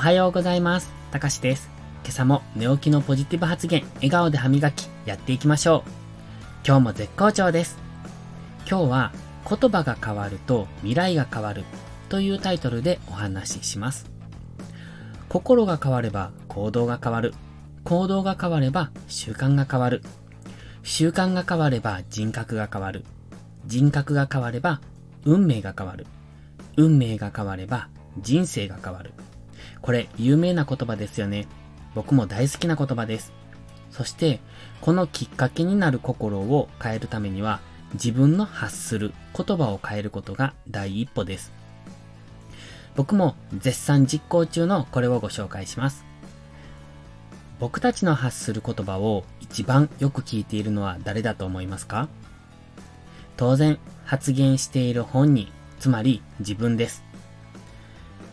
おはようございます。たかしです。今朝も寝起きのポジティブ発言、笑顔で歯磨きやっていきましょう。今日も絶好調です。今日は言葉が変わると未来が変わるというタイトルでお話しします。心が変われば行動が変わる。行動が変われば習慣が変わる。習慣が変われば人格が変わる。人格が変われば運命が変わる。運命が変われば人生が変わる。これ有名な言葉ですよね。僕も大好きな言葉です。そしてこのきっかけになる心を変えるためには、自分の発する言葉を変えることが第一歩です。僕も絶賛実行中のこれをご紹介します。僕たちの発する言葉を一番よく聞いているのは誰だと思いますか？当然、発言している本人、つまり自分です。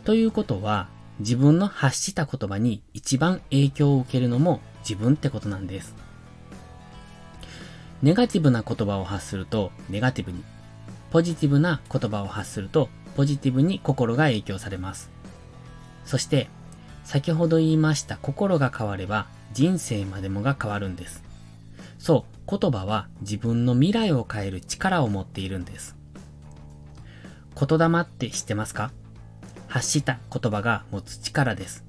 ということは、自分の発した言葉に一番影響を受けるのも自分ってことなんです。ネガティブな言葉を発するとネガティブに、ポジティブな言葉を発するとポジティブに心が影響されます。そして、先ほど言いました心が変われば人生までもが変わるんです。そう、言葉は自分の未来を変える力を持っているんです。言霊って知ってますか？発した言葉が持つ力です。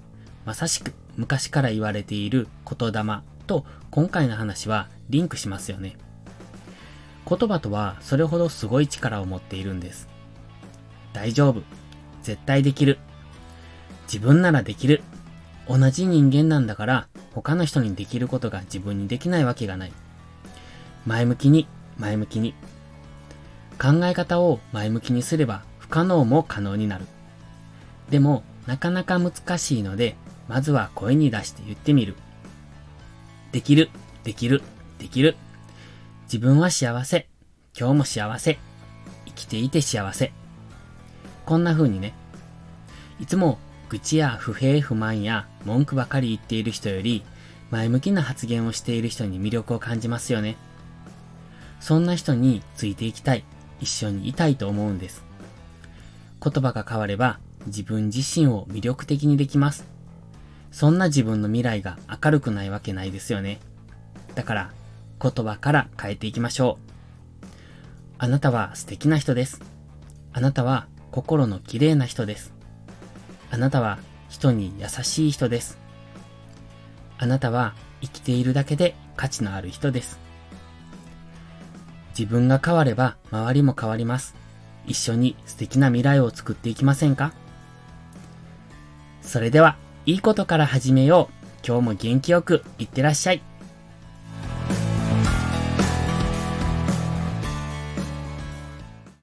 まさしく昔から言われている言霊と今回の話はリンクしますよね。言葉とはそれほどすごい力を持っているんです。大丈夫。絶対できる。自分ならできる。同じ人間なんだから他の人にできることが自分にできないわけがない。前向きに、前向きに。考え方を前向きにすれば不可能も可能になる。でもなかなか難しいので、まずは声に出して言ってみる。できる、できる、できる。自分は幸せ。今日も幸せ。生きていて幸せ。こんな風にね。いつも愚痴や不平不満や文句ばかり言っている人より、前向きな発言をしている人に魅力を感じますよね。そんな人についていきたい、一緒にいたいと思うんです。言葉が変われば自分自身を魅力的にできます。そんな自分の未来が明るくないわけないですよね。だから言葉から変えていきましょう。あなたは素敵な人です。あなたは心の綺麗な人です。あなたは人に優しい人です。あなたは生きているだけで価値のある人です。自分が変われば周りも変わります。一緒に素敵な未来を作っていきませんか？それでは、いいことから始めよう。今日も元気よくいってらっしゃい。